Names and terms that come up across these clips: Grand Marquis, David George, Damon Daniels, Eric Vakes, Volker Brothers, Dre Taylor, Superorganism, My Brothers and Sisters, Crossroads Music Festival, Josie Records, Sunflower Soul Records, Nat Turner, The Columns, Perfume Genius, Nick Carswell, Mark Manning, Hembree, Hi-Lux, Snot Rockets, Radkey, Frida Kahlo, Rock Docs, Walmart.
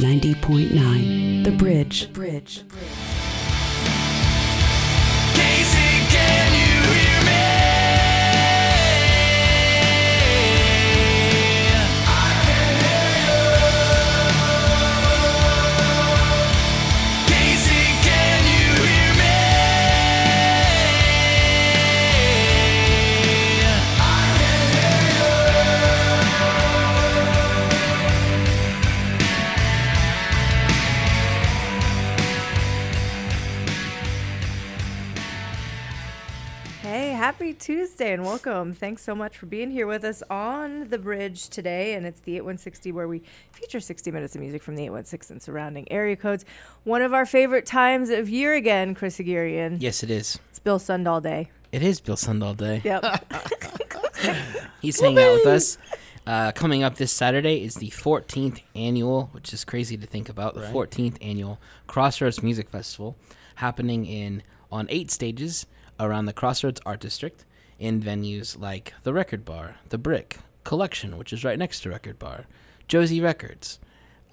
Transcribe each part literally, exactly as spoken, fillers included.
ninety point nine The Bridge. The Bridge. Happy Tuesday and welcome. Thanks so much for being here with us on The Bridge today. And it's the eighty-one sixty where we feature sixty minutes of music from the eight one six and surrounding area codes. One of our favorite times of year again, Chris Aguirrean. Yes, it is. It's Bill Sundahl Day. It is Bill Sundahl Day. Yep. He's hanging out with us. Uh, coming up this Saturday is the fourteenth annual, which is crazy to think about, the right. fourteenth annual Crossroads Music Festival happening in on eight stages around the Crossroads Art District in venues like The Record Bar, The Brick, Collection, which is right next to Record Bar, Josie Records,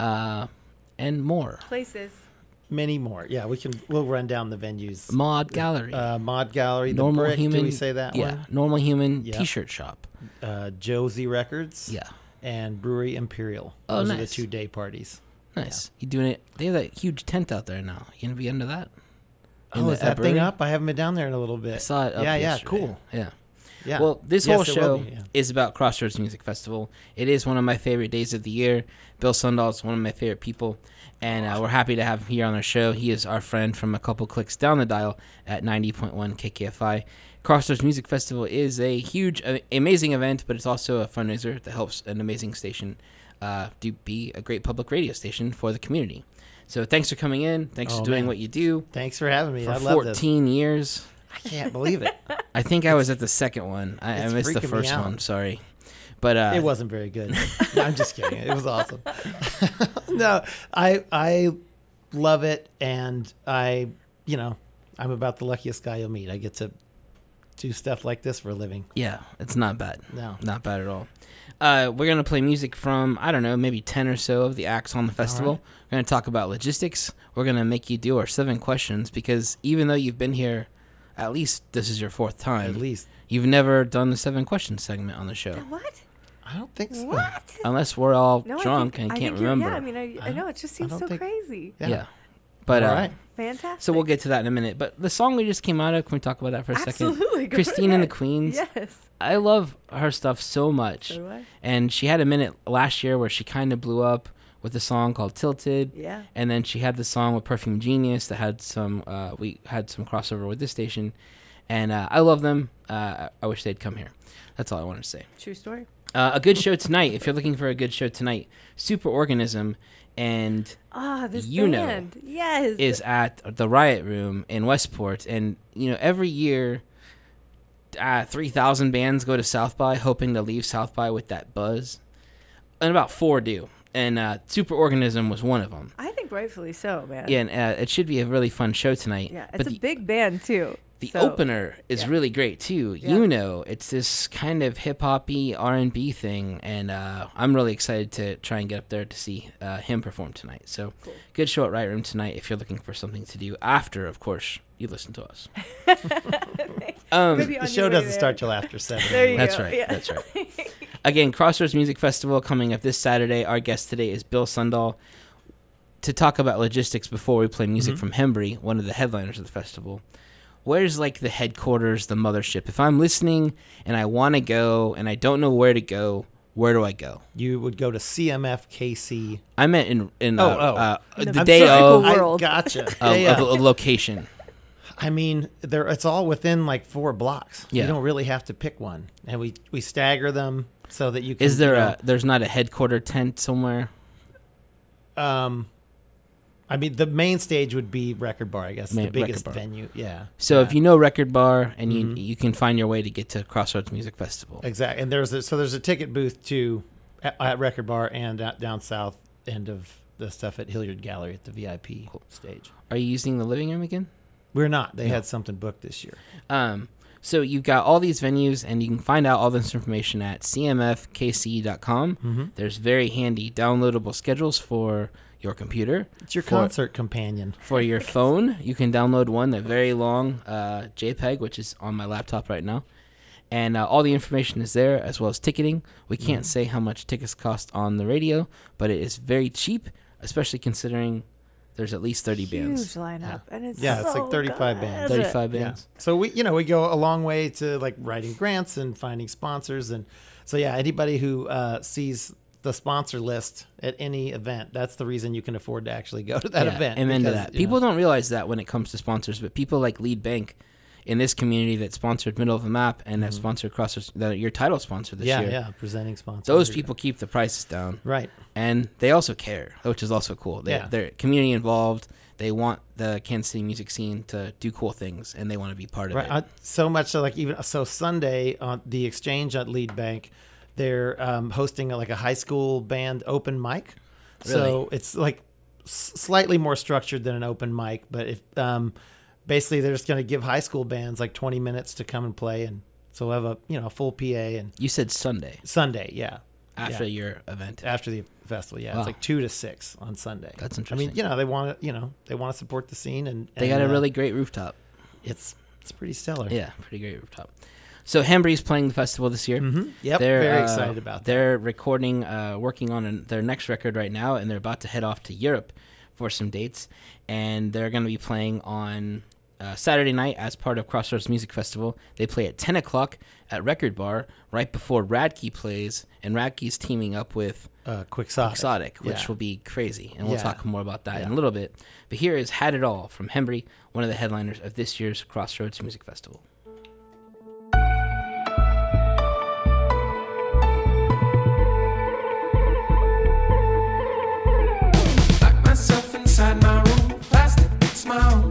uh, and more. Places. Many more. Yeah, we can, we'll run down the venues. Mod Gallery. Uh, Mod Gallery, The Normal Brick, Human, do we say that yeah, one? Yeah, Normal Human yeah. T-shirt shop. Uh, Josie Records. Yeah. And Brewery Imperial. Oh, Those nice. Are the two day parties. Nice. Yeah. You doing it, they have that huge tent out there now. You gonna be under that? In oh, is that brewery? Thing up? I haven't been down there in a little bit. I saw it up Yeah, yesterday. Yeah, cool. Yeah. yeah. Well, this yes, whole show be, yeah. is about Crossroads Music Festival. It is one of my favorite days of the year. Bill Sundahl is one of my favorite people, and uh, we're happy to have him here on our show. He is our friend from a couple clicks down the dial at ninety point one K K F I. Crossroads Music Festival is a huge, uh, amazing event, but it's also a fundraiser that helps an amazing station uh, to be a great public radio station for the community. So thanks for coming in. Thanks oh, for doing man. What you do. Thanks for having me. For I love this. fourteen years. I can't believe it. I think I was at the second one. I, I missed the first one. Sorry. But uh, it wasn't very good. No, I'm just kidding. It was awesome. No, I I love it, and I you know I'm about the luckiest guy you'll meet. I get to do stuff like this for a living. Yeah, it's not bad. No, not bad at all. Uh, we're going to play music from, I don't know, maybe ten or so of the acts on the festival. Right. We're going to talk about logistics. We're going to make you do our seven questions because even though you've been here, at least this is your fourth time. At least. You've never done the seven questions segment on the show. What? I don't think so. What? Unless we're all no, drunk think, and I can't remember. Yeah, I mean, I, I know. It just seems so think, crazy. Yeah. yeah. But, all right. Uh, Fantastic. So we'll get to that in a minute. But the song we just came out of, can we talk about that for a Absolutely, second? Absolutely. Christine and the Queens. Yes. I love her stuff so much. So do I. And she had a minute last year where she kind of blew up with a song called Tilted. Yeah. And then she had the song with Perfume Genius that had some, uh, we had some crossover with this station. And uh, I love them. Uh, I wish they'd come here. That's all I wanted to say. True story. Uh, a good show tonight, if you're looking for a good show tonight, Superorganism. And oh, this you band. Know yes. is at the Riot Room in Westport. And, you know, every year, uh, three thousand bands go to South By, hoping to leave South By with that buzz. And about four do. And uh, Superorganism was one of them. I think rightfully so, man. Yeah, and uh, it should be a really fun show tonight. Yeah, it's but a the, big band, too. The so, opener is yeah. really great, too. Yeah. You know, it's this kind of hip-hop-y R and B thing, and uh, I'm really excited to try and get up there to see uh, him perform tonight. So cool. Good show at Riot Room tonight if you're looking for something to do after, of course, you listen to us. um, the show doesn't there. start till after seven. There you that's go. Right. Yeah. That's right. Again, Crossroads Music Festival coming up this Saturday. Our guest today is Bill Sundahl. To talk about logistics before we play music mm-hmm. from Hembree, one of the headliners of the festival, where's like the headquarters, the mothership? If I'm listening and I want to go and I don't know where to go, where do I go? You would go to C M F K C. I meant in in, oh, uh, oh. Uh, in the I'm day of world. I, gotcha. A, yeah. a, a location. I mean, there it's all within like four blocks. Yeah. You don't really have to pick one, and we, we stagger them so that you can. Is there you know, a there's not a headquarter tent somewhere? Um. I mean, the main stage would be Record Bar, I guess, main, the biggest venue. Yeah. So yeah. if you know Record Bar, and you mm-hmm. you can find your way to get to Crossroads Music Festival. Exactly, and there's a, so there's a ticket booth too at, at Record Bar and at, down south end of the stuff at Hilliard Gallery at the V I P cool. stage. Are you using the living room again? We're not. They no. had something booked this year. Um, So you've got all these venues, and you can find out all this information at c m f k c dot com. Mm-hmm. There's very handy downloadable schedules for your computer. It's your for, concert companion. For your phone, you can download one, a very long uh, JPEG, which is on my laptop right now. And uh, all the information is there, as well as ticketing. We can't mm-hmm. say how much tickets cost on the radio, but it is very cheap, especially considering there's at least thirty Huge bands. Huge lineup, yeah. and it's yeah, so it's like thirty-five good. bands. Thirty-five yeah. bands. So we, you know, we go a long way to like writing grants and finding sponsors, and so yeah, anybody who uh, sees the sponsor list at any event, that's the reason you can afford to actually go to that yeah, event. Amen to that. People know. don't realize that when it comes to sponsors, but people like Lead Bank in this community that sponsored Middle of the Map and mm-hmm. have sponsored Crossroads, that your title sponsor this yeah, year. Yeah, yeah, presenting sponsor. Those people keep the prices down. Right. And they also care, which is also cool. They, yeah. They're community involved. They want the Kansas City music scene to do cool things, and they want to be part of right. it. I, so much so, like, even so Sunday on the Exchange at Lead Bank, they're um, hosting a, like a high school band open mic. Really? So it's like s- slightly more structured than an open mic, but if um, basically, they're just going to give high school bands like twenty minutes to come and play, and so we'll have a you know a full P A. And you said Sunday. Sunday, yeah. After yeah. your event. After the festival, yeah. Wow. It's like two to six on Sunday. That's interesting. I mean, you know, they want to you know they want to support the scene, and, and they got a uh, really great rooftop. It's it's pretty stellar. Yeah, pretty great rooftop. So Hembree's playing the festival this year. Mm-hmm. Yep, they're, very uh, excited about that. They're recording, uh, working on an, their next record right now, and they're about to head off to Europe for some dates, and they're going to be playing on Uh, Saturday night as part of Crossroads Music Festival. They play at ten o'clock at Record Bar right before Radkey plays, and Radkey's teaming up with uh, Quixotic, Quixotic which yeah. will be crazy, and we'll yeah. talk more about that yeah. in a little bit. But here is Had It All from Hembree, one of the headliners of this year's Crossroads Music Festival. Lock myself inside my room, plastic, it's my own.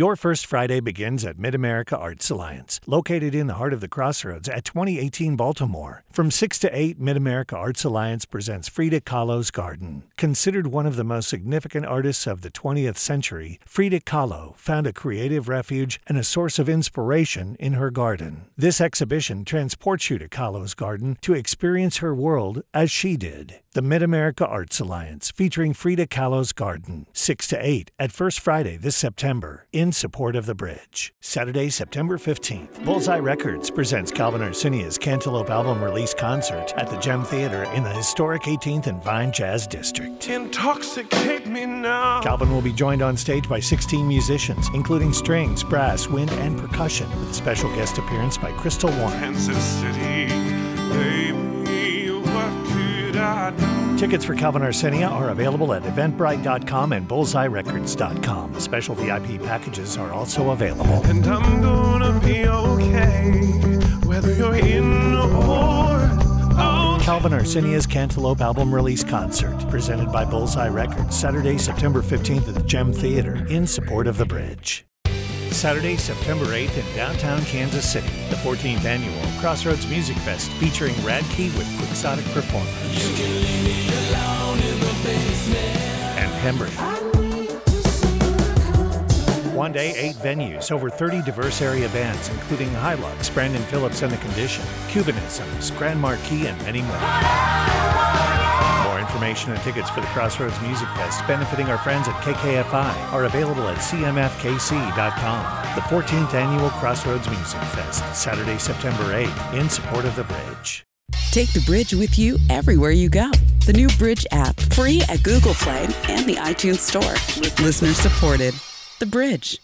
Your First Friday begins at Mid-America Arts Alliance, located in the heart of the Crossroads at twenty eighteen Baltimore. From six to eight, Mid-America Arts Alliance presents Frida Kahlo's Garden. Considered one of the most significant artists of the twentieth century, Frida Kahlo found a creative refuge and a source of inspiration in her garden. This exhibition transports you to Kahlo's garden to experience her world as she did. The Mid-America Arts Alliance, featuring Frida Kahlo's Garden, six to eight at First Friday this September, in support of The Bridge. Saturday, September fifteenth, Bullseye Records presents Calvin Arsenia's Cantaloupe album release concert at the Gem Theater in the historic eighteenth and Vine Jazz District. Intoxicate me now. Calvin will be joined on stage by sixteen musicians, including strings, brass, wind, and percussion, with special guest appearance by Crystal Warren. Kansas City, baby. Tickets for Calvin Arsenia are available at eventbrite dot com and bullseye records dot com. Special V I P packages are also available. And I'm gonna be okay, whether you're in or out. Calvin Arsenia's Cantaloupe Album Release Concert, presented by Bullseye Records, Saturday, September fifteenth at the Gem Theater, in support of The Bridge. Saturday, September eighth in downtown Kansas City, the fourteenth annual Crossroads Music Fest featuring Radkey with Quixotic performers. You can leave me alone in the basement. And Hembree. One day, eight venues, over thirty diverse area bands, including Hi-Lux, Brandon Phillips and The Condition, Cubanisms, Grand Marquis, and many more. More information and tickets for the Crossroads Music Fest benefiting our friends at K K F I are available at c m f k c dot com. The fourteenth Annual Crossroads Music Fest, Saturday, September eighth, in support of The Bridge. Take The Bridge with you everywhere you go. The new Bridge app, free at Google Play and the iTunes Store. Listener supported. The Bridge.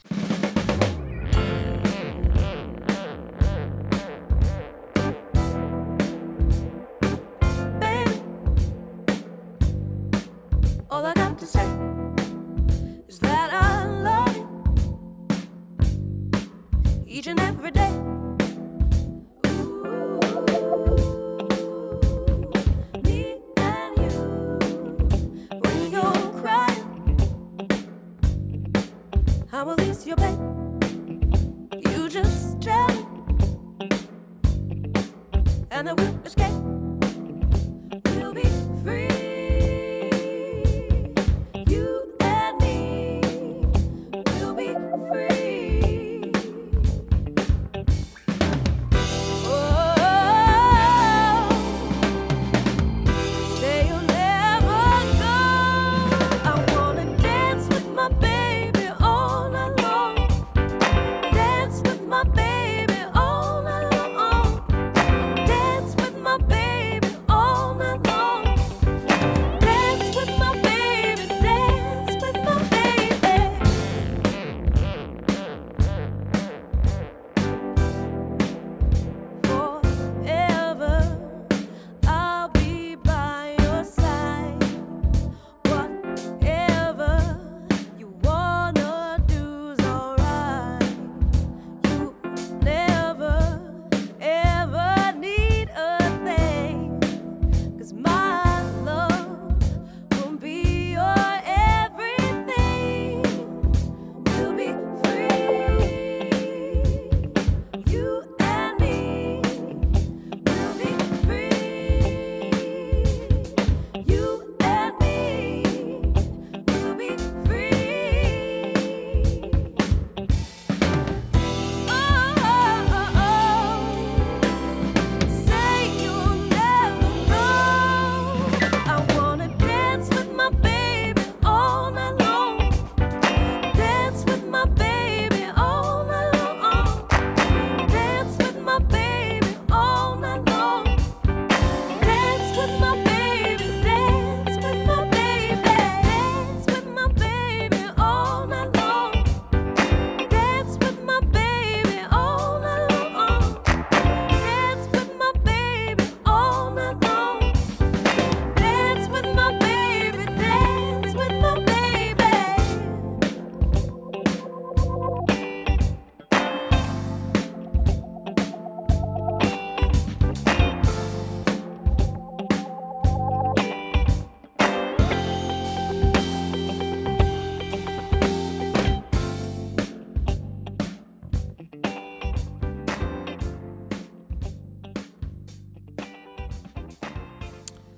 My baby.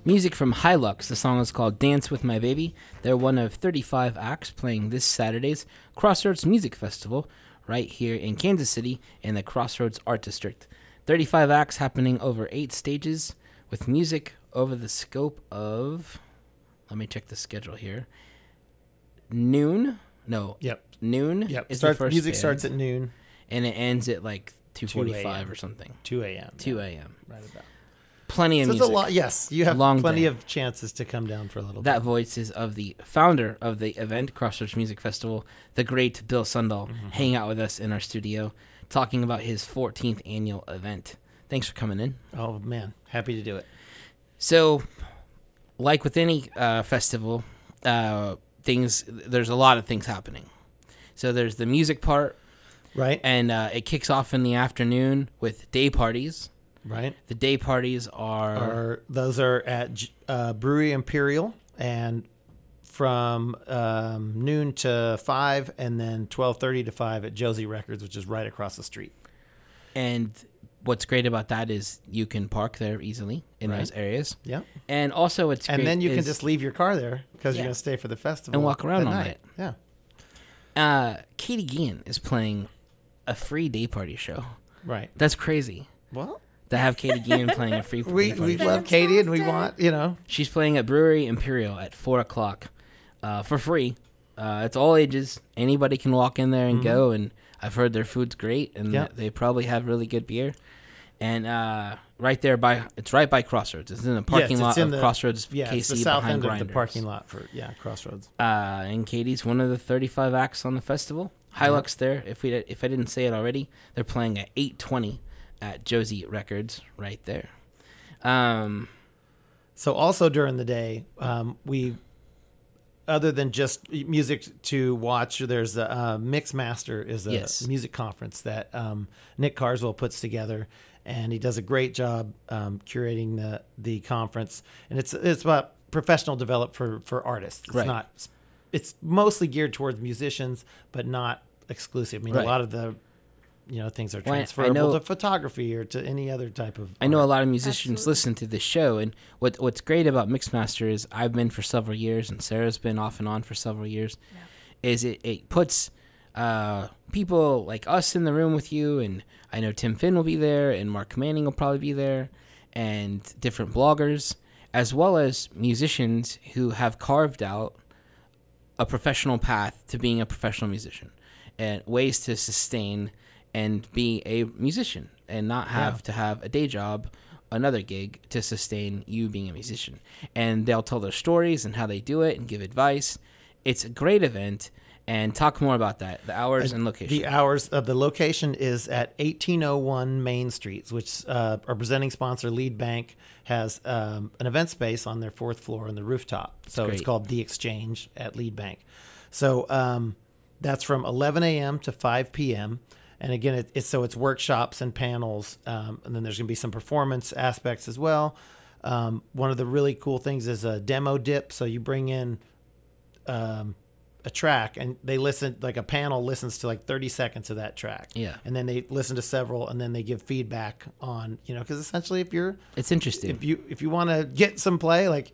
Music from Hi-Lux. The song is called Dance With My Baby. They're one of thirty-five acts playing this Saturday's Crossroads Music Festival right here in Kansas City in the Crossroads Art District. thirty-five acts happening over eight stages with music over the scope of, let me check the schedule here, noon? No. Yep. Noon yep. is starts, the first Music band. Starts at noon. And it ends at like two forty-five or something. two a.m. two a.m. Right about. Plenty of so music. It's a lot, yes, you have Long plenty day. Of chances to come down for a little that bit. That voice is of the founder of the event, Crossroads Music Festival, the great Bill Sundahl, mm-hmm. hanging out with us in our studio, talking about his fourteenth annual event. Thanks for coming in. Oh, man. Happy to do it. So, like with any uh, festival, uh, things there's a lot of things happening. So there's the music part. Right. And uh, it kicks off in the afternoon with day parties. Right. The day parties are... are those are at uh, Brewery Imperial, and from um, noon to five, and then twelve thirty to five at Josie Records, which is right across the street. And what's great about that is you can park there easily in right. those areas. Yeah. And also it's And great then you is, can just leave your car there because yeah. you're going to stay for the festival. And walk around all night. night. Yeah. Uh, Katie Guinn is playing a free day party show. Right. That's crazy. Well... to have Katie Guinn playing a free we, party. We love Katie and we want, you know. She's playing at Brewery Imperial at four o'clock uh, for free. Uh, it's all ages. Anybody can walk in there and mm-hmm. go. And I've heard their food's great. And yep. they probably have really good beer. And uh, right there by, it's right by Crossroads. It's in the parking yes, lot of the, Crossroads yeah, K C it's the south behind end Grinders. Of the parking lot for, yeah, Crossroads. Uh, and Katie's one of the thirty-five acts on the festival. Hi-Lux mm-hmm. there, if we if I didn't say it already, they're playing at eight twenty at Josie Records right there. Um, so also during the day, um, we, other than just music to watch, there's a uh, Mixmaster is a yes. music conference that um, Nick Carswell puts together, and he does a great job um, curating the, the conference. And it's it's about professional development for, for artists. It's right. not it's mostly geared towards musicians, but not exclusive. I mean, right. a lot of the you know, things are transferable well, I know, to photography or to any other type of... I know art. A lot of musicians Absolutely. Listen to this show, and what what's great about Mixmaster is I've been for several years, and Sarah's been off and on for several years, yeah. is it, it puts uh, people like us in the room with you, and I know Tim Finn will be there, and Mark Manning will probably be there, and different bloggers, as well as musicians who have carved out a professional path to being a professional musician, and ways to sustain... and be a musician and not have yeah. to have a day job, another gig to sustain you being a musician. And they'll tell their stories and how they do it and give advice. It's a great event. And talk more about that, the hours uh, and location. The hours of the location is at eighteen oh one Main Street, which uh, our presenting sponsor, Lead Bank, has um, an event space on their fourth floor on the rooftop. That's so great. It's called The Exchange at Lead Bank. So um, that's from eleven a.m. to five p.m. And again, it, it's so it's workshops and panels, um, and then there's going to be some performance aspects as well. Um, one of the really cool things is a demo dip. So you bring in um, a track, and they listen, like a panel listens to like thirty seconds of that track. Yeah. And then they listen to several, and then they give feedback on, you know, because essentially if you're... It's interesting. If you, if you want to get some play, like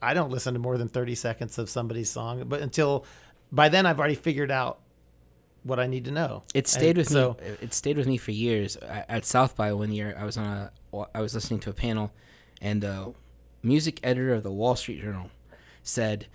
I don't listen to more than thirty seconds of somebody's song, but until by then I've already figured out what I need to know. It stayed and with so, me. It stayed with me for years. I, at South By one year, I was on a. I was listening to a panel, and the music editor of the Wall Street Journal said,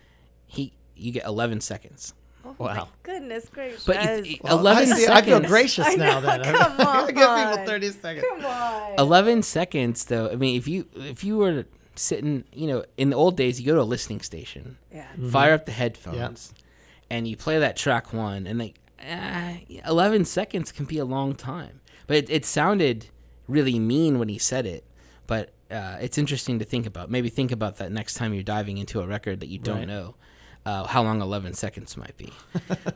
"He, you get eleven seconds." Oh wow! My goodness gracious! But it, well, eleven I see, seconds. I feel gracious I know, now. Then come on, I give people thirty seconds. Come on. eleven seconds, though. I mean, if you if you were sitting, you know, in the old days, you go to a listening station, yeah, mm-hmm. fire up the headphones, yeah. and you play that track one, and they. Uh, eleven seconds can be a long time, but it, it sounded really mean when he said it, but uh, it's interesting to think about. Maybe think about that next time you're diving into a record that you don't right. know uh, how long eleven seconds might be.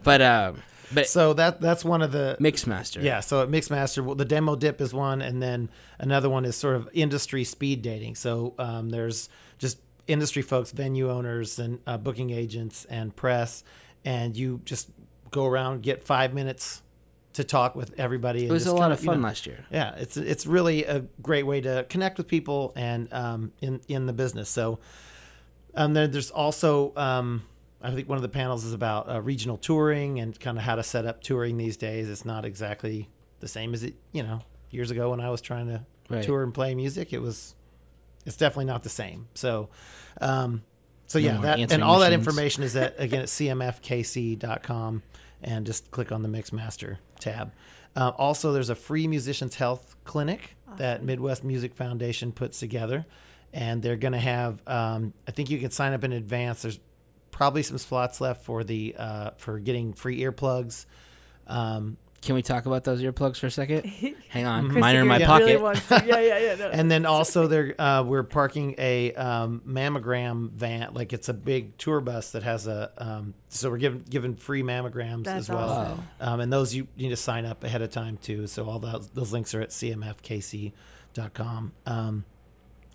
But um, but so that that's one of the Mixmaster. Yeah, so at Mixmaster, well, the demo dip is one, and then another one is sort of industry speed dating. So um, there's just industry folks, venue owners, and uh, booking agents, and press, and you just go around, get five minutes to talk with everybody. It was a lot of fun last year. Yeah, it's it's really a great way to connect with people and um, in in the business. So, and then there's also um, I think one of the panels is about uh, regional touring and kind of how to set up touring these days. It's not exactly the same as it you know years ago when I was trying to right. tour and play music. It was it's definitely not the same. So, um, so yeah, no that, and machines. All that information is at again at c m f k c dot com. And just click on the Mixmaster tab. Uh, also, there's a free musician's health clinic awesome. that Midwest Music Foundation puts together. And they're going to have, um, I think you can sign up in advance. There's probably some slots left for the uh, for getting free earplugs. Um, can we talk about those earplugs for a second? Hang on. Mine are in my yeah, pocket. Really yeah, yeah, yeah. No, and then also they're, uh, we're parking a um, mammogram van. Like it's a big tour bus that has a um, – so we're giving giving free mammograms That's as well. Awesome. Um, and those you need to sign up ahead of time too. So all those, those links are at c m f k c dot com. Um,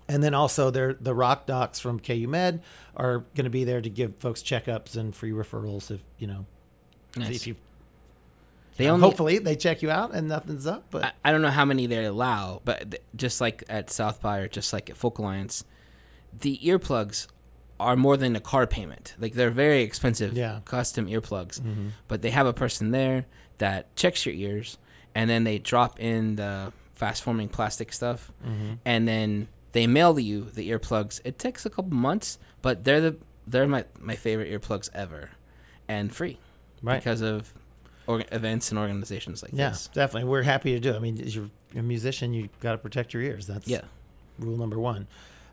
and then also the rock docs from K U Med are going to be there to give folks checkups and free referrals if, you know, nice. if you've They only, hopefully they check you out and nothing's up. But I, I don't know how many they allow, but th- just like at South By or just like at Folk Alliance, the earplugs are more than a car payment. Like they're very expensive yeah. custom earplugs, mm-hmm. but they have a person there that checks your ears and then they drop in the fast forming plastic stuff mm-hmm. and then they mail you the earplugs. It takes a couple months, but they're the they're my, my favorite earplugs ever and free right. because of Or events and organizations like yeah, this. Yeah, definitely. We're happy to do it. I mean, as you're a musician, you got to protect your ears. That's yeah. rule number one.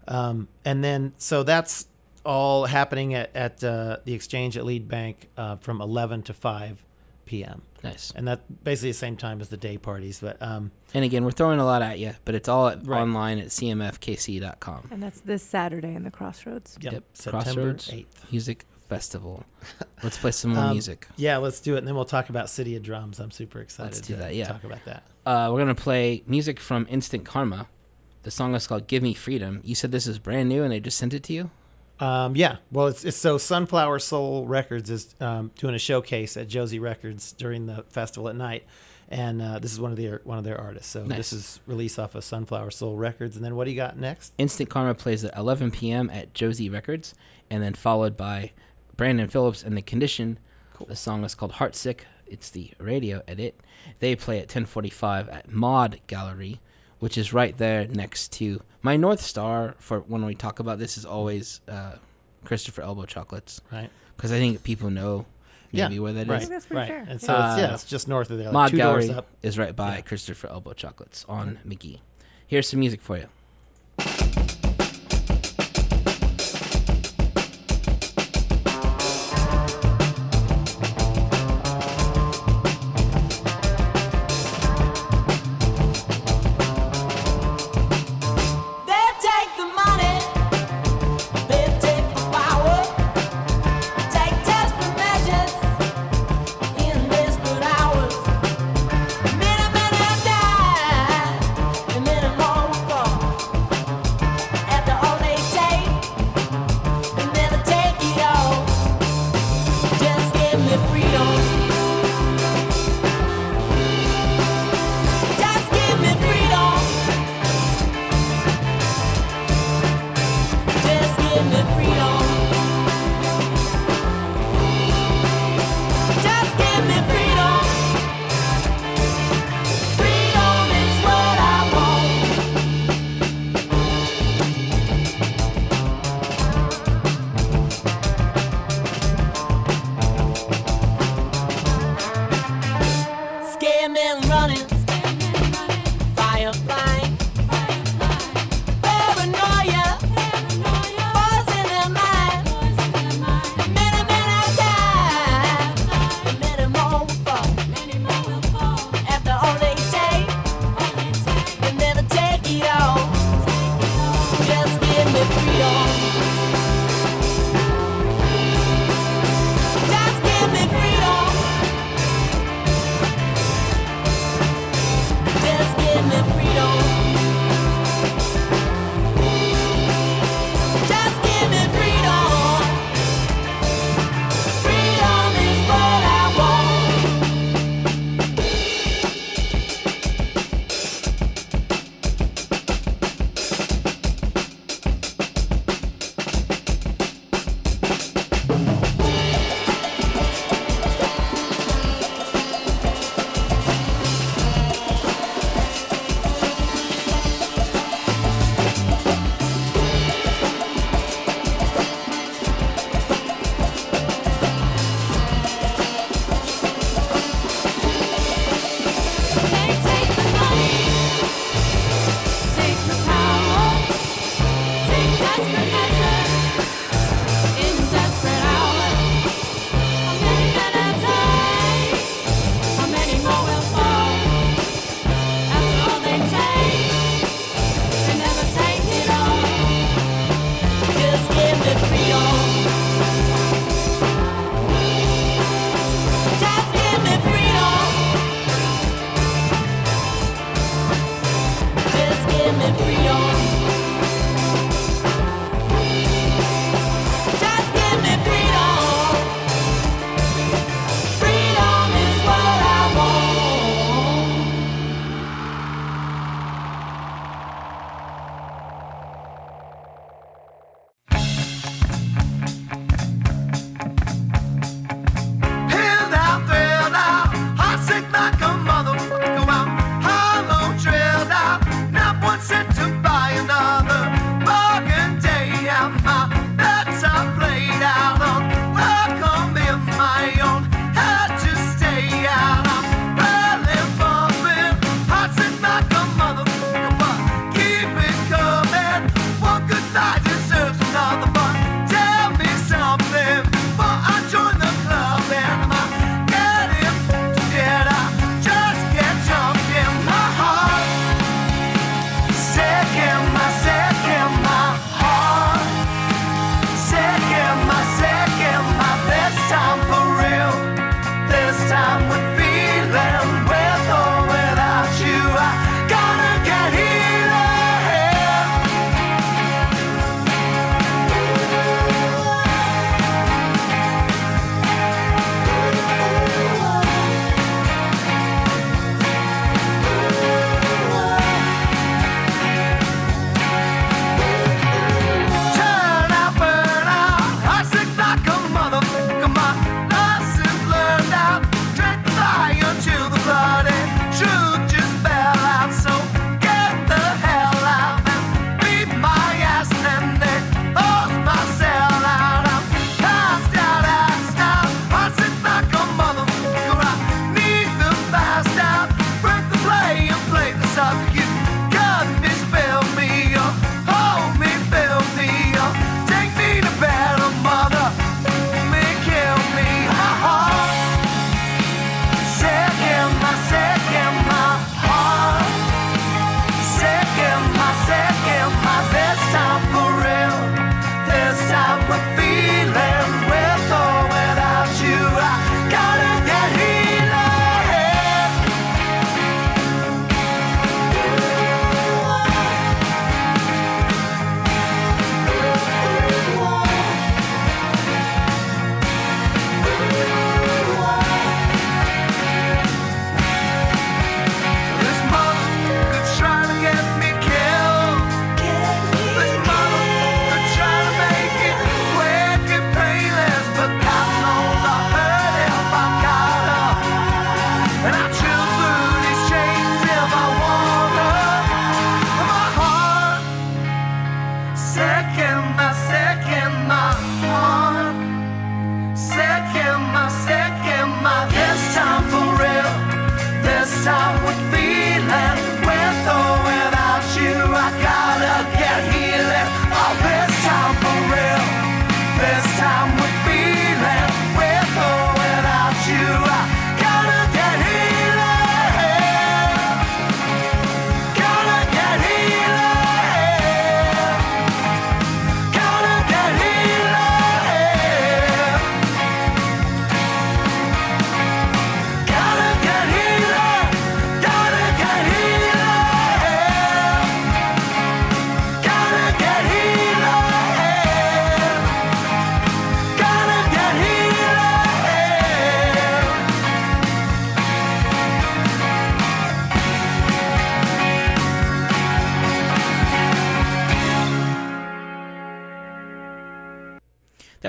Um, and then, so that's all happening at, at uh, the Exchange at Lead Bank uh, from eleven to five p.m. Nice. And that's basically the same time as the day parties. But um, and again, we're throwing a lot at you, but it's all at, right. online at c m f k c dot com. And that's this Saturday in the Crossroads. Yep, yep. September Crossroads eighth. Music Festival. Let's play some more um, music. Yeah, let's do it, and then we'll talk about City of Drums. I'm super excited let's do to that, yeah. talk about that. Uh, we're going to play music from Instant Karma. The song is called Give Me Freedom. You said this is brand new, and they just sent it to you? Um, yeah. Well, it's, it's so Sunflower Soul Records is um, doing a showcase at Josie Records during the festival at night, and uh, this is one of their, one of their artists. So nice. This is released off of Sunflower Soul Records. And then what do you got next? Instant Karma plays at eleven p.m. at Josie Records, and then followed by Brandon Phillips and The Condition. Cool. The song is called Heartsick. It's the radio edit. They play at ten forty-five at Mod Gallery, which is right there next to my North Star for when we talk about this is always uh, Christopher Elbow Chocolates. Right. Because I think people know maybe yeah, where that right, is. That's right. Fair. And so uh, it's, yeah, it's just north of there. Like Mod two Gallery doors up. Is right by yeah. Christopher Elbow Chocolates on mm-hmm. McGee. Here's some music for you.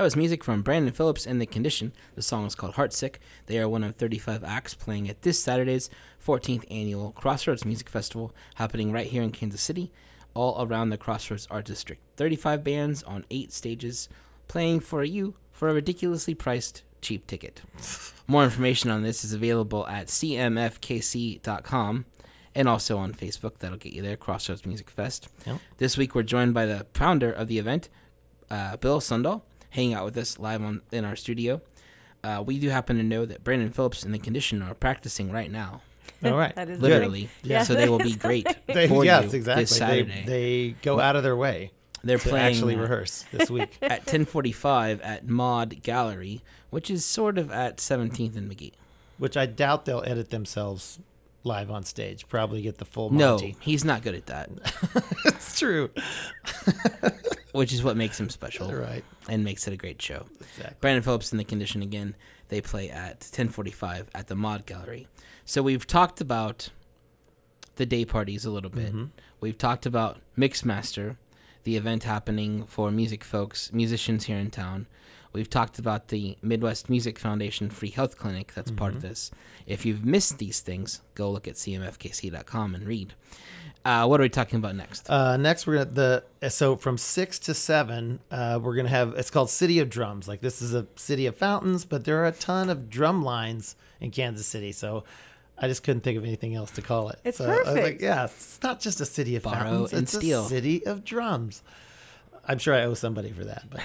was music from Brandon Phillips and The Condition. The song is called Heartsick. They are one of thirty-five acts playing at this Saturday's fourteenth Annual Crossroads Music Festival, happening right here in Kansas City, all around the Crossroads Art District. thirty-five bands on eight stages playing for you for a ridiculously priced cheap ticket. More information on this is available at c m f k c dot com. And also on Facebook, that'll get you there, Crossroads Music Fest. Yep. This week, we're joined by the founder of the event, uh, Bill Sundahl, hanging out with us live on, in our studio. Uh, we do happen to know that Brandon Phillips and The Condition are practicing right now. All right. That is literally. Yeah. So they will be great they, for yes, you exactly. this Saturday. They, they go out of their way They're to playing, actually rehearse this week. At ten forty-five at Mod Gallery, which is sort of at seventeenth and McGee. Which I doubt they'll edit themselves live on stage, probably get the full Monty. No, he's not good at that. It's true. Which is what makes him special, right? And makes it a great show. Exactly. Brandon Phillips and The Condition again. They play at ten forty-five at the Mod Gallery. So we've talked about the day parties a little bit. Mm-hmm. We've talked about Mixmaster, the event happening for music folks, musicians here in town. We've talked about the Midwest Music Foundation free health clinic that's mm-hmm. part of this. If you've missed these things, go look at c m f k c dot com and read. Uh, what are we talking about next? Uh, next, we're gonna the so from six to seven, uh, we're gonna have it's called City of Drums. Like this is a city of fountains, but there are a ton of drum lines in Kansas City. So I just couldn't think of anything else to call it. It's so perfect. I was like, yeah, it's not just a city of Borrow fountains; and it's steal. a city of drums. I'm sure I owe somebody for that, but.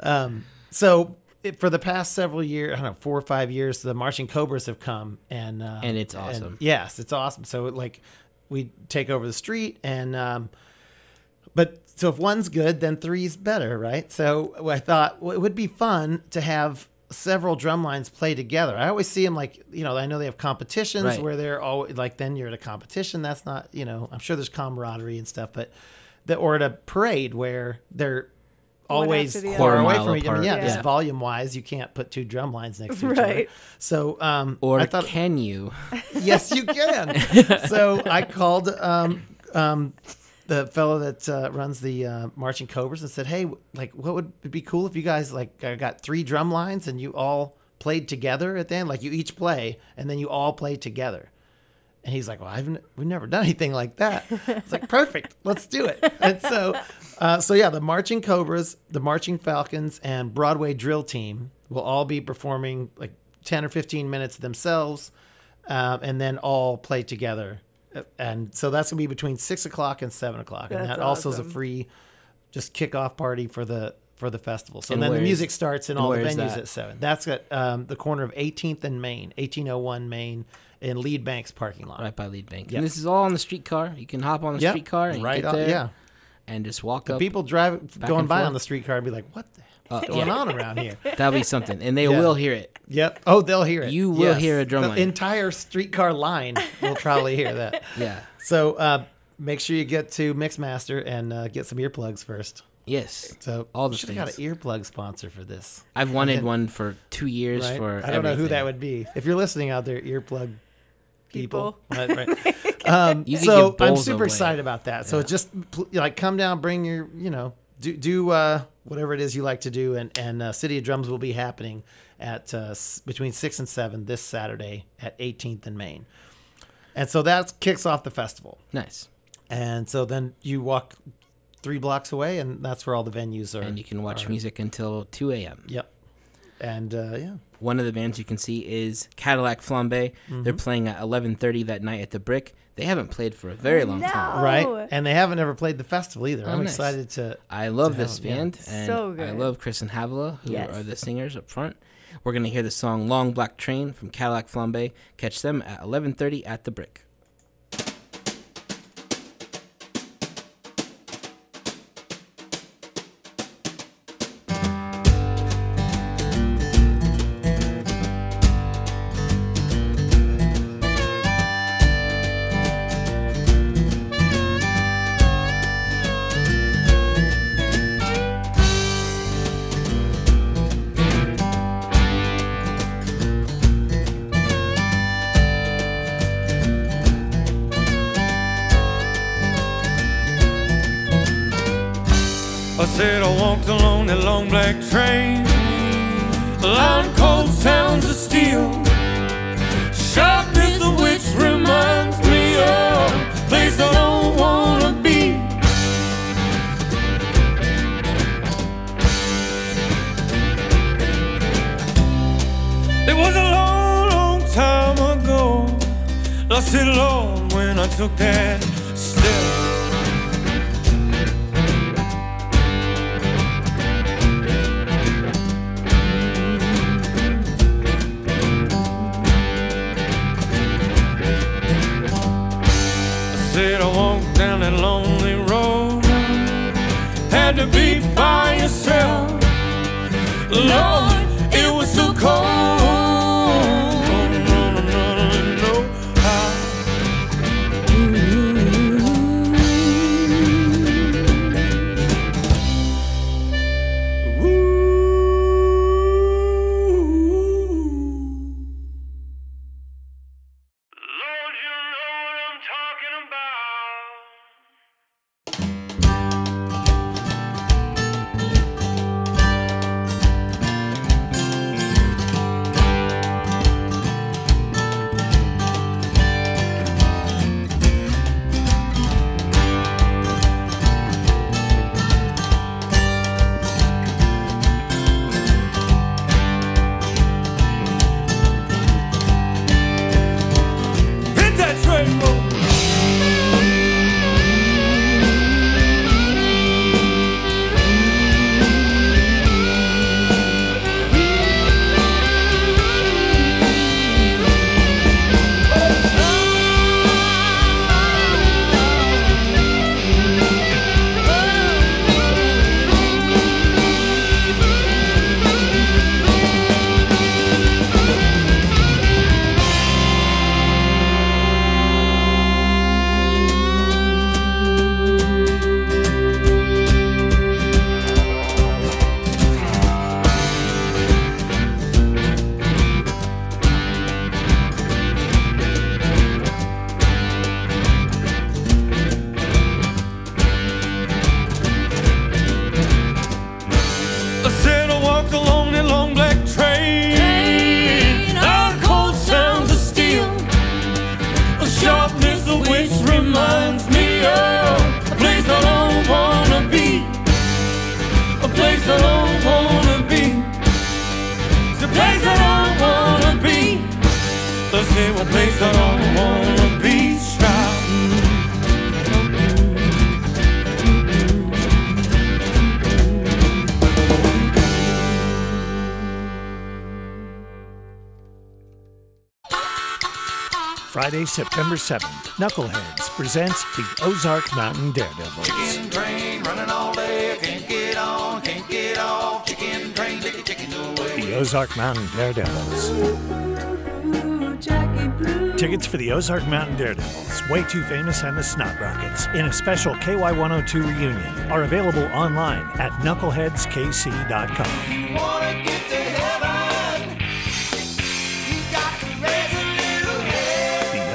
Um, So it, for the past several years, I don't know, four or five years, the Marching Cobras have come. And um, and it's awesome. And, yes, it's awesome. So, it, like, we take over the street. and um, But so if one's good, then three's better, right? So I thought well, it would be fun to have several drum lines play together. I always see them like, you know, I know they have competitions right. where they're all like, then you're at a competition. That's not, you know, I'm sure there's camaraderie and stuff. But the, or at a parade where they're. Always far away from each other. Yeah, yeah. Just volume wise, you can't put two drum lines next to each right. other. So, um, or I thought, can you? Yes, you can. So I called um, um, the fellow that uh, runs the uh, Marching Cobras and said, "Hey, like, what would be cool if you guys like got three drum lines and you all played together at the end? Like, you each play and then you all play together." And he's like, well, I've n- we've never done anything like that. It's like, perfect. Let's do it. And so, uh, so yeah, the Marching Cobras, the Marching Falcons, and Broadway Drill Team will all be performing like ten or fifteen minutes themselves um, and then all play together. And so that's going to be between six o'clock and seven o'clock. That's and that awesome. Also is a free just kickoff party for the for the festival. So and then the music is, starts in all the venues at seven. That's at um, the corner of eighteenth and Main, eighteen oh one Main. In Lead Bank's parking lot. Right by Lead Bank. Yep. And this is all on the streetcar. You can hop on the yep. streetcar and right get there. Up, yeah. And just walk the up. People drive going by forth. On the streetcar and be like, what the heck uh, going yeah. on around here? That'll be something. And they yeah. will hear it. Yep. Oh, they'll hear it. You will yes. hear a drum the line. The entire streetcar line will probably hear that. Yeah. So uh, make sure you get to Mixmaster and uh, get some earplugs first. Yes. So all the should have got an earplug sponsor for this. I've wanted then, one for two years right? for I don't everything. know who that would be. If you're listening out there, earplug people. people. Right, right. Um, so I'm super away. excited about that. So yeah. just like come down, bring your, you know, do do uh, whatever it is you like to do. And, and uh, City of Drums will be happening at uh, between six and seven this Saturday at eighteenth and Main. And so that kicks off the festival. Nice. And so then you walk three blocks away, and that's where all the venues are. And you can watch are. music until two a.m. Yep. And, uh, yeah. One of the bands you can see is Cadillac Flambé. Mm-hmm. They're playing at eleven thirty that night at the Brick. They haven't played for a very long no. time. Right. And they haven't ever played the festival either. Oh, I'm nice. excited to. I love to this band. Yeah. And so good. I love Chris and Havila, who yes. are the singers up front. We're going to hear the song Long Black Train from Cadillac Flambé. Catch them at eleven thirty at the Brick. I said I walked along the long black train, on cold sounds of steel. Sharp is the witch reminds me of a place I don't wanna be. It was a long, long time ago, lost it long when I took that step. Said I walked down that lonely road, had to be by yourself. Lord, it was so cold. No, no, no, no, no, how? Ooh. Ooh. Lord, you know what I'm talking about. Friday, September seventh, Knuckleheads presents the Ozark Mountain Daredevils. Chicken train running all day, can't get on, can't get off. Chicken train, take your chicken away. The Ozark Mountain Daredevils. Ooh, ooh, Jackie Blue. Tickets for the Ozark Mountain Daredevils, Way Too Famous and the Snot Rockets, in a special K Y one oh two reunion, are available online at knuckleheads k c dot com. You wanna get to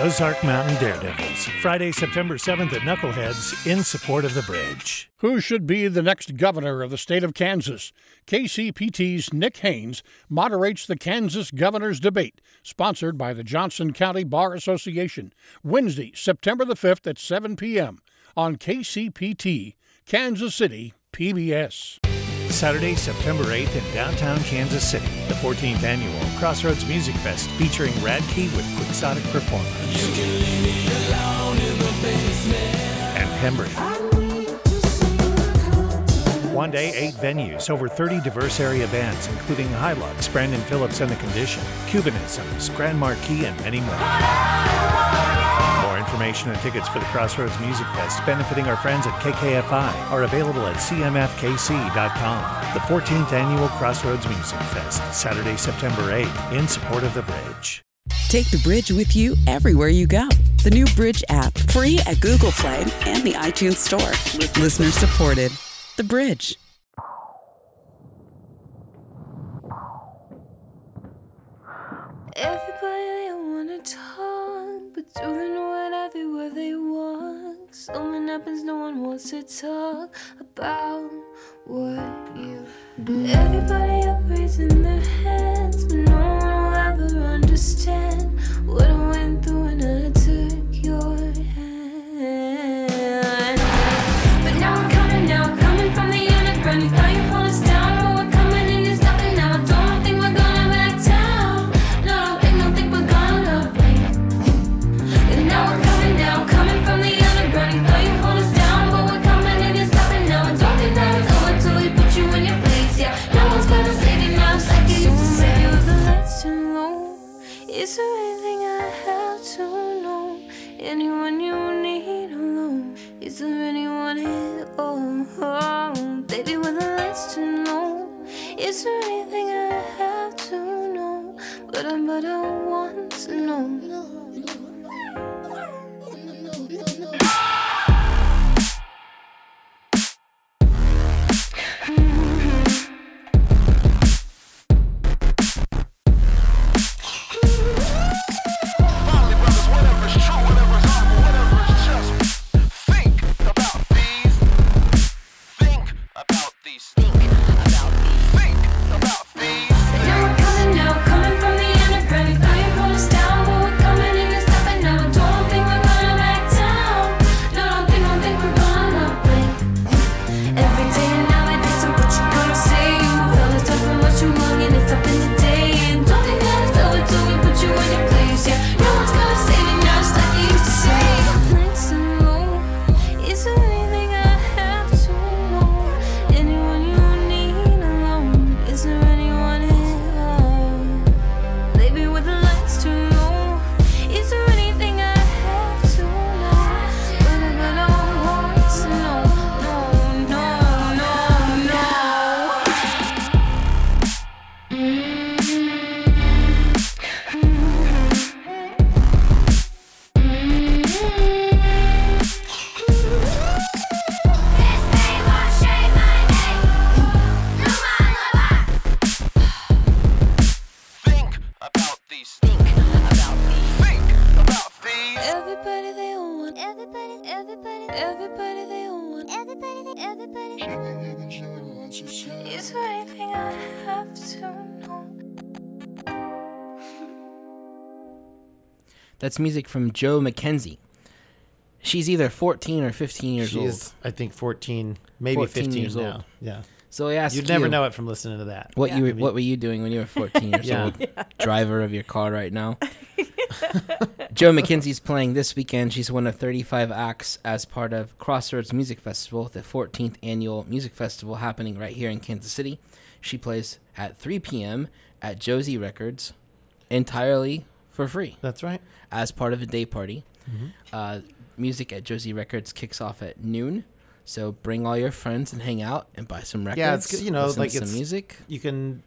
Ozark Mountain Daredevils, Friday, September seventh at Knuckleheads in support of the bridge. Who should be the next governor of the state of Kansas? K C P T's Nick Haynes moderates the Kansas Governor's Debate, sponsored by the Johnson County Bar Association, Wednesday, September the fifth at seven p.m. on K C P T, Kansas City, P B S. Saturday, September eighth in downtown Kansas City, the fourteenth annual Crossroads Music Fest featuring Radkey with Quixotic performers. You can leave me alone in the basement. And Hembree. One day, eight venues, over thirty diverse area bands, including Hi-Lux, Brandon Phillips and The Condition, Cubanisms, Grand Marquis, and many more. More information and tickets for the Crossroads Music Fest benefiting our friends at K K F I are available at c m f k c dot com. The fourteenth Annual Crossroads Music Fest, Saturday, September eighth, in support of the bridge. Take the bridge with you everywhere you go. The new Bridge app, free at Google Play and the iTunes Store. Listener supported. The Bridge. Everybody, I want to talk, but do they know what I do, where they walk? Something happens no one wants to talk about what you do. Everybody operates in their head. That's music from Jo McKenzie. She's either fourteen or fifteen years she old. She's, I think, fourteen, maybe fourteen fifteen years now. Old. Yeah. So I asked You'd you, never know it from listening to that. What yeah. you were, I mean, what were you doing when you were fourteen years yeah. old? Yeah. Driver of your car right now. Jo McKenzie's playing this weekend. She's one of thirty-five acts as part of Crossroads Music Festival, the fourteenth annual music festival happening right here in Kansas City. She plays at three p.m. at Josie Records entirely for free. That's right. As part of a day party. Mm-hmm. Uh, music at Josie Records kicks off at noon. So bring all your friends and hang out and buy some records. Yeah, it's good. You know, like some it's, music. You can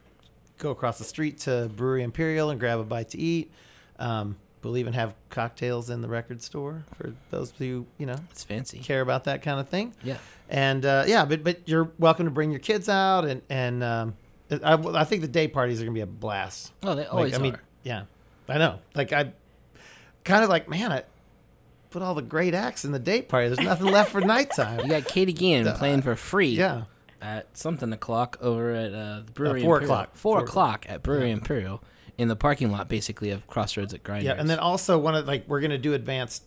go across the street to Brewery Imperial and grab a bite to eat. Um, we'll even have cocktails in the record store for those who, you know, it's fancy. Care about that kind of thing. Yeah. And uh, yeah, but but you're welcome to bring your kids out. And, and um, I, I think the day parties are going to be a blast. Oh, they always like, I mean, are. Yeah. I know. Like, I kind of like, man, I put all the great acts in the day party. There's nothing left for nighttime. You got Katie Guinn uh, playing for free yeah. at something o'clock over at uh, the Brewery uh, four Imperial. O'clock. Four, four o'clock. o'clock at Brewery yeah. Imperial in the parking lot, basically, of Crossroads at Grinders. Yeah, and then also, one of like we're going to do advanced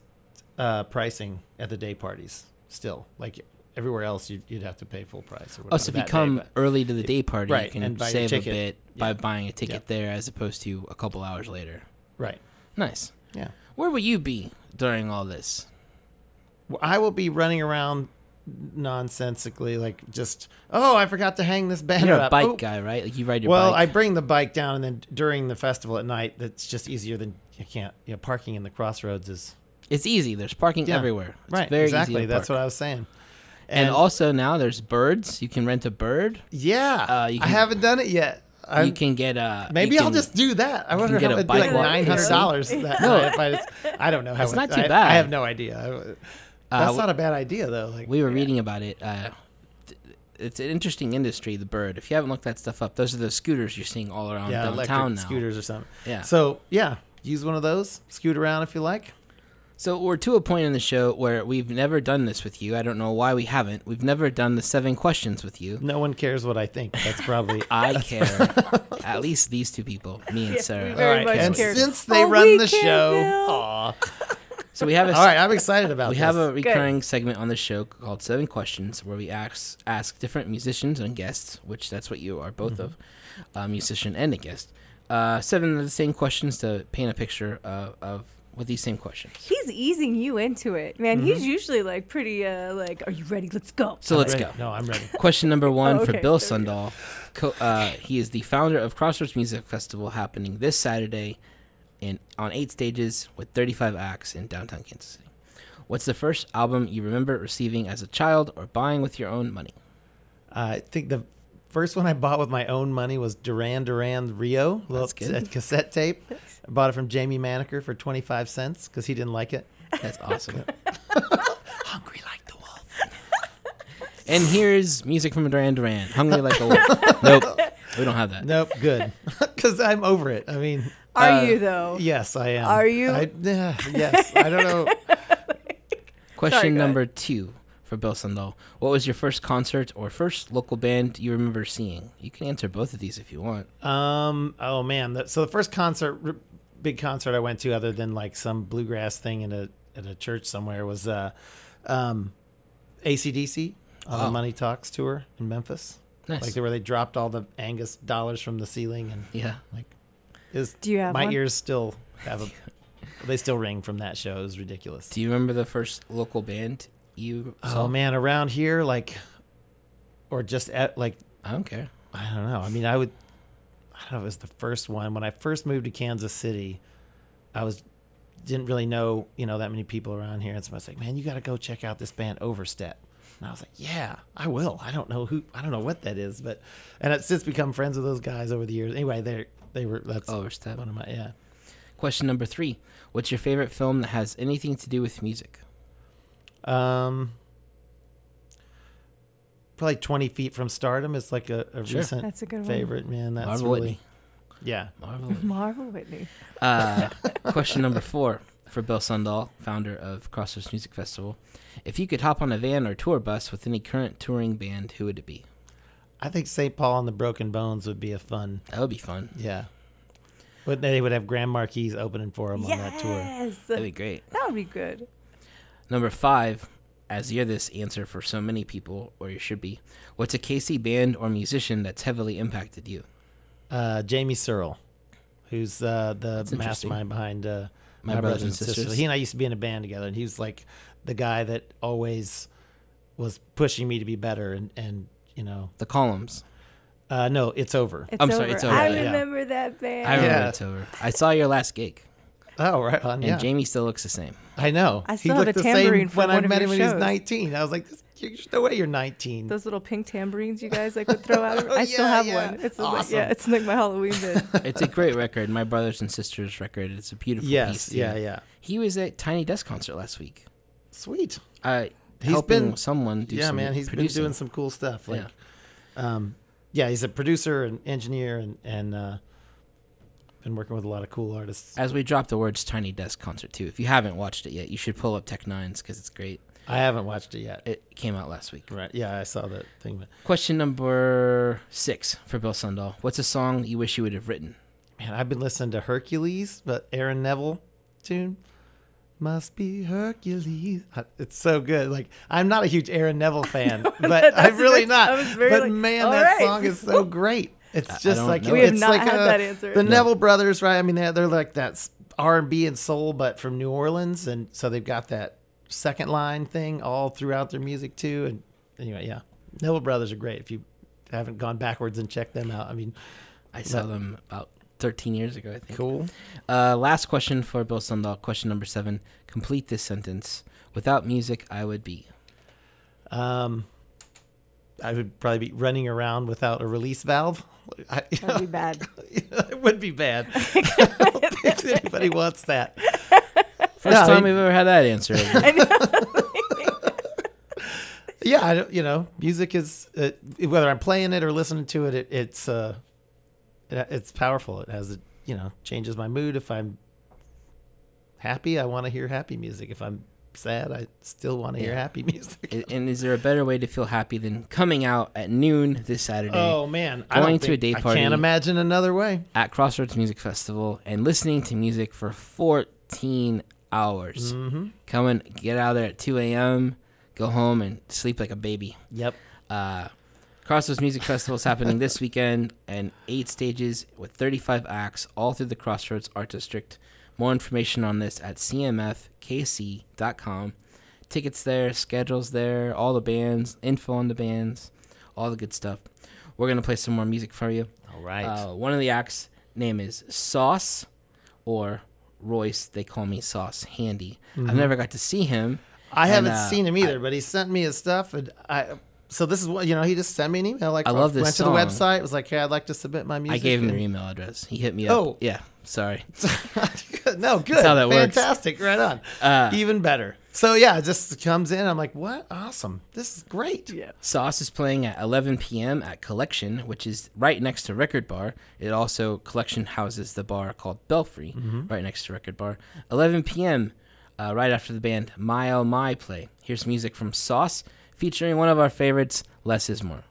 uh, pricing at the day parties still. Like, everywhere else, you'd, you'd have to pay full price or whatever. Oh, so if you come day, early to the day party, right, you can save a bit yeah. by buying a ticket yeah. there as opposed to a couple hours later. Right. Nice. Yeah. Where will you be during all this? Well, I will be running around nonsensically, like just, oh, I forgot to hang this banner up. You're a up. bike oh. guy, right? Like you ride your well, bike. Well, I bring the bike down, and then during the festival at night, that's just easier than you can't. You know, parking in the Crossroads is... It's easy. There's parking yeah. everywhere. It's right. Very exactly. Easy to park. That's what I was saying. And, and also now there's birds. You can rent a bird. Yeah, uh, you can, I haven't done it yet. I'm, you can get a. Maybe can, I'll just do that. I wonder how it'd be like nine hundred dollars. No, if I, just, I don't know how. It's much, not too I, bad. I have no idea. That's uh, not a bad idea though. Like, we were yeah. reading about it. Uh, it's an interesting industry, the bird. If you haven't looked that stuff up, those are the scooters you're seeing all around yeah, downtown now. Scooters or something. Yeah. So yeah, use one of those. Scoot around if you like. So we're to a point in the show where we've never done this with you. I don't know why we haven't. We've never done the seven questions with you. No one cares what I think. That's probably... I care. At least these two people, me and yeah, Sarah. Very much and cares. Since they oh, run the show... Aw. So we have a... All right, I'm excited about we this. We have a recurring Good. segment on the show called Seven Questions, where we ask, ask different musicians and guests, which that's what you are both mm-hmm. of, a musician and a guest, uh, seven of the same questions to paint a picture of... of with these same questions. He's easing you into it, man. Mm-hmm. He's usually like pretty uh like, are you ready? Let's go. So I'm let's ready. go. No, I'm ready. Question number one oh, okay. for Bill there Sundahl. Co- uh, he is the founder of Crossroads Music Festival, happening this Saturday in on eight stages with thirty-five acts in downtown Kansas City. What's the first album you remember receiving as a child or buying with your own money? Uh, I think the first one I bought with my own money was Duran Duran Rio, little cassette tape. I bought it from Jamie Manaker for twenty-five cents because he didn't like it. That's awesome. Hungry like the wolf. And here's music from Duran Duran, Hungry Like the Wolf. Nope. We don't have that. Nope. Good. Because I'm over it. I mean. Are uh, you, though? Yes, I am. Are you? I, uh, yes. I don't know. like, Question sorry, number two. For Bill Sundahl, what was your first concert or first local band you remember seeing? You can answer both of these if you want. Um. Oh man. The, so the first concert, r- big concert I went to, other than like some bluegrass thing in a at a church somewhere, was uh, um, A C D C on oh. the Money Talks tour in Memphis. Nice. Like where they dropped all the Angus dollars from the ceiling and yeah, like is do you have my one? ears still have a they still ring from that show? It was ridiculous. Do you remember the first local band? You saw? Oh man, around here, like, or just at like, I don't care. I don't know. I mean, I would, I don't know if it was the first one. When I first moved to Kansas City, I was, didn't really know, you know, that many people around here. And so I was like, man, you got to go check out this band Overstep. And I was like, yeah, I will. I don't know who, I don't know what that is, but, and I've since become friends with those guys over the years. Anyway, they they were, that's Overstep. One of my, yeah. Question number three. What's your favorite film that has anything to do with music? Um, probably twenty feet from Stardom is like a, a sure. recent that's a good favorite, one. man. That's Marvel really, Whitney. yeah. Marvel Whitney. Marvel Whitney. Uh, question number four for Bill Sundahl, founder of Crossroads Music Festival. If you could hop on a van or tour bus with any current touring band, who would it be? I think Saint Paul and the Broken Bones would be a fun. That would be fun. Yeah. But they would have Grand Marquis opening for them yes! on that tour. Yes. That'd be great. That would be good. Number five, as you're this answer for so many people, or you should be, what's a K C band or musician that's heavily impacted you? Uh, Jamie Searle, who's uh, the mastermind behind uh, My, My Brothers, Brothers and Sisters. Sisters. He and I used to be in a band together, and he was like the guy that always was pushing me to be better and, and you know. The Columns. Uh, no, It's Over. It's I'm over. sorry, It's Over. I remember yeah. that band. I remember yeah. It's Over. I saw your last gig. Oh, right on, yeah. And Jamie still looks the same. I know. I still he have a tambourine from when one I met of your him shows. When he was nineteen. I was like, there's no way you're nineteen. Those little pink tambourines you guys like would throw out. oh, I yeah, still have yeah. one. It's awesome. Like, yeah, it's like my Halloween bit. It's a great record. My Brothers and Sisters record. It's a beautiful yes, piece. Yes, yeah, yeah. He was at Tiny Desk concert last week. Sweet. Uh, he's helping been, someone do yeah, some man, he's producing. been doing some cool stuff. Like, yeah. Um, yeah, he's a producer and engineer and... and uh, been working with a lot of cool artists. As we drop the words Tiny Desk Concert too, if you haven't watched it yet, you should pull up Tech Nines because it's great. I haven't watched it yet. It came out last week. Right. Yeah, I saw that thing. Question number six for Bill Sundahl. What's a song you wish you would have written? Man, I've been listening to Hercules, the Aaron Neville tune. Must be Hercules. It's so good. Like, I'm not a huge Aaron Neville fan, no, but I'm really great. not. But like, man, that right. song is so great. It's just like know. we have it's not like had a, that answer. The no. Neville Brothers, right? I mean, they're, they're like that R and B and soul, but from New Orleans, and so they've got that second line thing all throughout their music too. And anyway, yeah, Neville Brothers are great. If you haven't gone backwards and checked them out, I mean, I saw but, them about thirteen years ago. I think. Cool. Uh, last question for Bill Sundahl. Question number seven. Complete this sentence. Without music, I would be. Um. I would probably be running around without a release valve. I, That'd know, be bad. It would be bad. I don't think anybody wants that. First no, time I mean, we've ever had that answer. I know. yeah, I don't, you know, music is uh, whether I'm playing it or listening to it, it it's uh, it, it's powerful. It has, a, you know, changes my mood if I'm happy, I want to hear happy music. If I'm sad, I still want to yeah. hear happy music. and, and is there a better way to feel happy than coming out at noon this Saturday? Oh man, going I don't to think, a day party. I can't imagine another way. At Crossroads Music Festival and listening to music for fourteen hours. Mm-hmm. Come and get out of there at two a.m. Go home and sleep like a baby. Yep. Uh, Crossroads Music Festival is happening this weekend, and eight stages with thirty-five acts, all through the Crossroads Art District. More information on this at c m f k c dot com. Tickets there, schedules there, all the bands, info on the bands, all the good stuff. We're going to play some more music for you. All right. Uh, one of the acts' name is Sauce, or Royce. They call me Sauce Handy. Mm-hmm. I've never got to see him. I and, haven't uh, seen him either, I, but he sent me his stuff. And I. So this is what, you know, he just sent me an email. Like, I love this went song. Went to the website. Was like, hey, I'd like to submit my music. I gave him and... your email address. He hit me up. Oh. Yeah. Sorry. No, good. That's how that Fantastic. Works. Fantastic. Right on. Uh, Even better. So, yeah, it just comes in. I'm like, what? Awesome. This is great. Yeah. Sauce is playing at eleven p.m. at Collection, which is right next to Record Bar. It also, Collection houses the bar called Belfry, mm-hmm. right next to Record Bar. eleven p.m., uh, right after the band My Oh My play. Here's music from Sauce, featuring one of our favorites, Less Is More.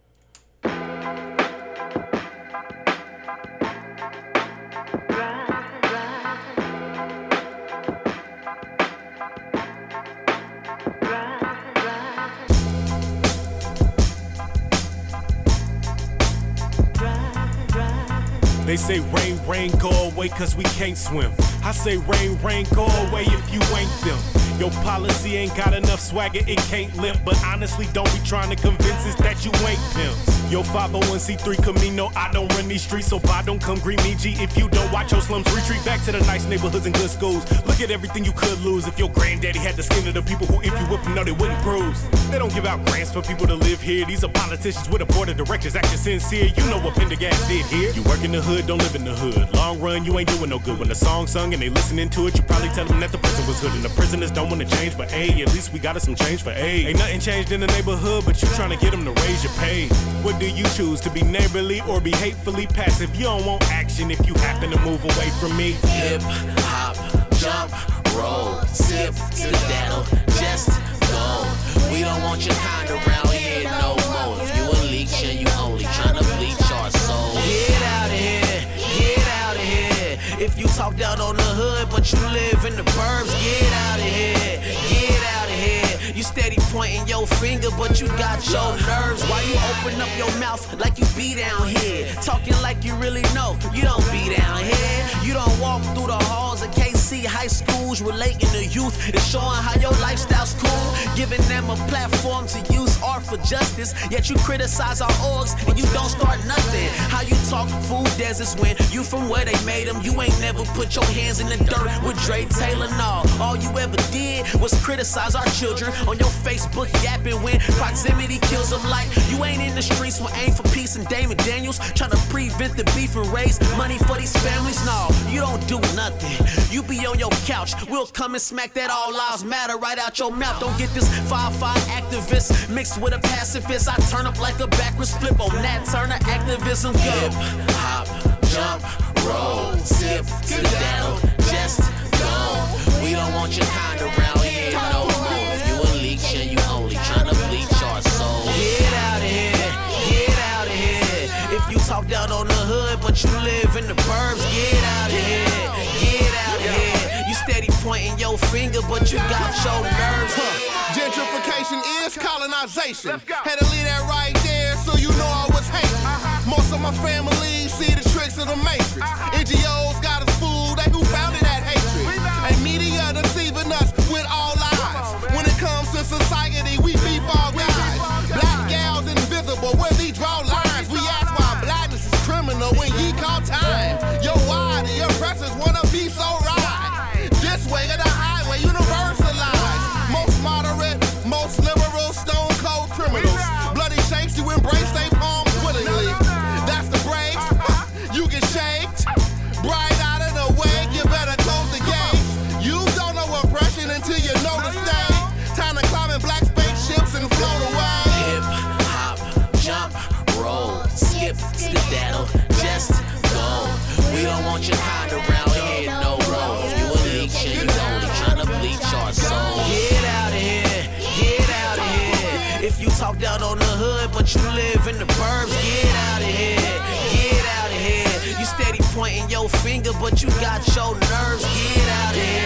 They say rain, rain, go away, cause we can't swim. I say rain, rain, go away if you ain't them. Your policy ain't got enough swagger, it can't limp. But honestly, don't be trying to convince us that you ain't pimps. Yo, five oh one c three Camino, I don't run these streets, so bye, don't come greet me, G. If you don't watch your slums, retreat back to the nice neighborhoods and good schools. Look at everything you could lose if your granddaddy had the skin of the people who, if you whip them, no, they wouldn't bruise. They don't give out grants for people to live here. These are politicians with a board of directors acting sincere. You know what Pendergast did here. You work in the hood, don't live in the hood. Long run, you ain't doing no good. When the song's sung and they listening to it, you probably tell them that the person was hood. And the prisoners don't want to change, but hey, at least we got us some change for aid. Ain't nothing changed in the neighborhood, but you trying to get them to raise your pay. What do you choose, to be neighborly or be hatefully passive? You don't want action if you happen to move away from me. Hip, hop, jump, roll, sip, skedaddle, just go. We don't want your kind around here no more. If you a leech, yeah, you only trying to bleach our soul. Get out of here. If you talk down on the hood, but you live in the burbs, get out of here, get out of here. You steady pointing your finger, but you got your nerves. Why you open up your mouth like you be down here? Talking like you really know, you don't be down here. You don't walk through the halls of K C high schools, relating to youth and showing how your lifestyle's cool. Giving them a platform to use art for justice, yet you criticize our orgs and you don't start nothing. How you talk food deserts when you from where they made them? You ain't Ain't never put your hands in the dirt with Dre Taylor, no. All you ever did was criticize our children on your Facebook yapping when proximity kills them. Like, you ain't in the streets with Aim for Peace and Damon Daniels trying to prevent the beef and raise money for these families, no. You don't do nothing. You be on your couch. We'll come and smack that All Lives Matter right out your mouth. Don't get this five five activist mixed with a pacifist. I turn up like a backwards flip on Nat Turner activism. Go. Hip, hop, jump, roll, sip, skedaddle, just go. We don't want your kind around here no more. If you a leech and you only tryna bleach our soul. Get out of here, get out of here. If you talk down on the hood but you live in the burbs, get out of here, get out of here. You steady pointing your finger but you got your nerves. Huh. Gentrification is colonization. Had to leave that right there so you know I was hating. Uh-huh. Most of my family see the tricks of the matrix. Uh-huh. N G Os got us fooled, they who founded that hatred. And media deceiving us with all lies. On, when it comes to society, we beef all guys. Beef all black gals invisible, where we draw lines. We, we ask why lines. Blackness is criminal when ye call time. Yo, why do your oppressors wanna be so right? This way or the highway, universalized. Most moderate, most liberal, stone cold criminals. Bloody shapes, you embrace they palms willingly. That's the breaks. You get shaped, bright out of the way. talk down on the hood, but you live in the burbs. Get out of here, get out of here. You steady pointing your finger, but you got your nerves. Get out of here.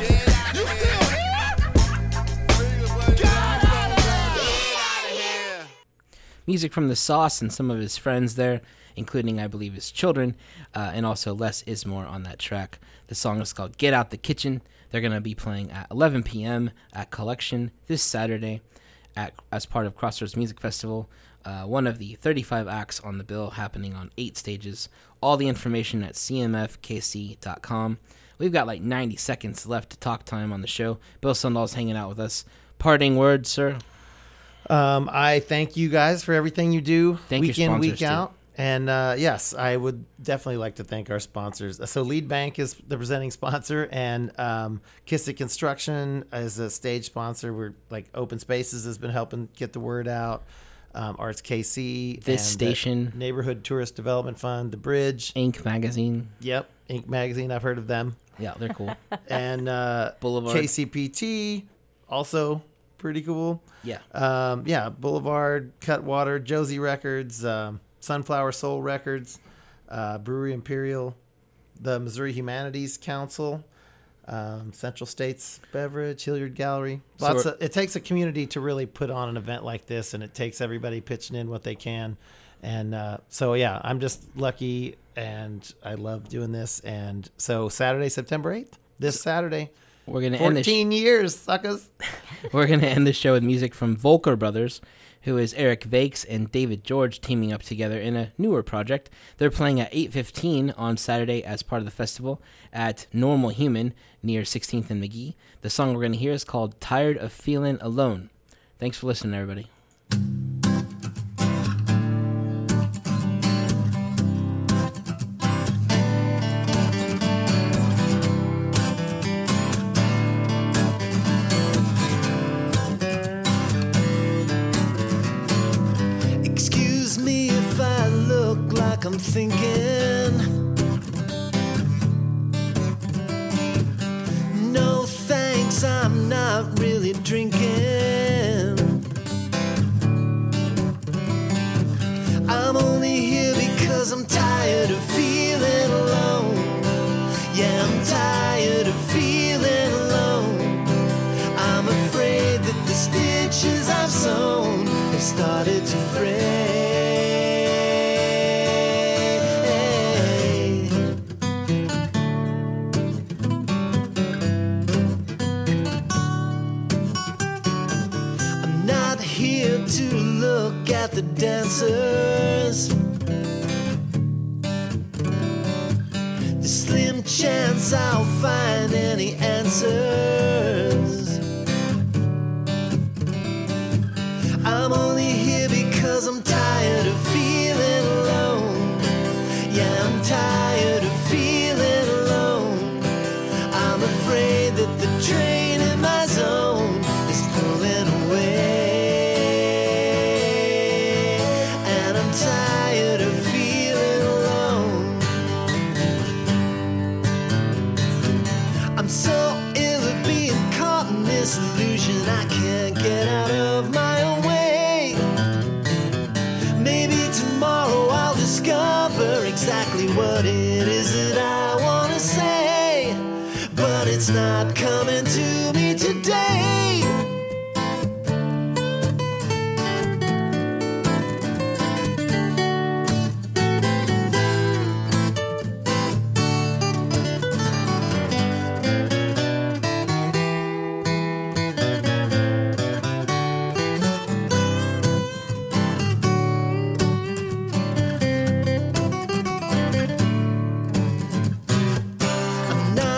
You still here? Get out of here. Music from The Sauce and some of his friends there, including, I believe, his children, uh, and also Les Ismore on that track. The song is called Get Out the Kitchen. They're going to be playing at eleven p.m. at Collection this Saturday at, as part of Crossroads Music Festival, uh, one of the thirty-five acts on the bill happening on eight stages. All the information at c m f k c dot com. We've got like ninety seconds left to talk time on the show. Bill Sundahl's hanging out with us. Parting words, sir? Um, I thank you guys for everything you do thank week in, week out. Too. And uh, yes, I would definitely like to thank our sponsors. So Lead Bank is the presenting sponsor, and um, Kissa Construction is a stage sponsor. We're like Open Spaces has been helping get the word out. Um, Arts K C, this station, Neighborhood Tourist Development Fund, The Bridge, Ink Magazine. Yep, Ink Magazine. I've heard of them. Yeah, they're cool. And uh, Boulevard K C P T also. Pretty cool. Yeah. Um, yeah. Boulevard, Cutwater, Josie Records. Um, Sunflower Soul Records, uh, Brewery Imperial, the Missouri Humanities Council, um, Central States Beverage, Hilliard Gallery. Lots so of, it takes a community to really put on an event like this, and it takes everybody pitching in what they can. And uh, so, yeah, I'm just lucky, and I love doing this. And so Saturday, September eighth, this Saturday, we're gonna fourteen end the sh- years, suckers. We're going to end the show with music from Volker Brothers, who is Eric Vakes and David George teaming up together in a newer project. They're playing at eight fifteen on Saturday as part of the festival at Normal Human near sixteenth and McGee. The song we're going to hear is called Tired of Feeling Alone. Thanks for listening, everybody. I'm thinking, no thanks, I'm not really drinking. I'm only here because I'm tired of feeling alone. Yeah, I'm tired of feeling alone. I'm afraid that the stitches I've sewn have started to fray. The dancers, there's slim chance I'll find any answers. I'm only here because I'm tired of feeling alone. Yeah, I'm tired of feeling alone. I'm afraid that the train in my zone is pulling away. Tired of feeling alone. I'm so ill at being caught in this illusion. I can't get out of my own way. Maybe tomorrow I'll discover exactly what it is that I want to say, but it's not coming to me today.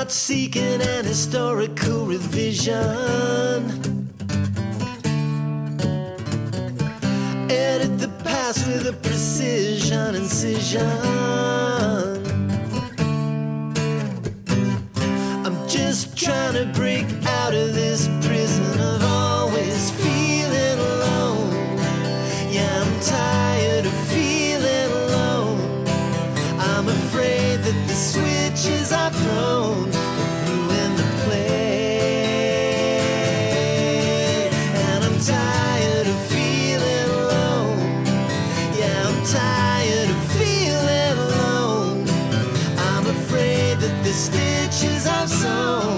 Seeking an historical revision, edit the past with a precision incision. I'm just trying to break out of this prison of always feeling alone. Yeah, I'm tired of feeling alone. I'm afraid that the switches I've thrown tired of feeling the stitches I've sewn.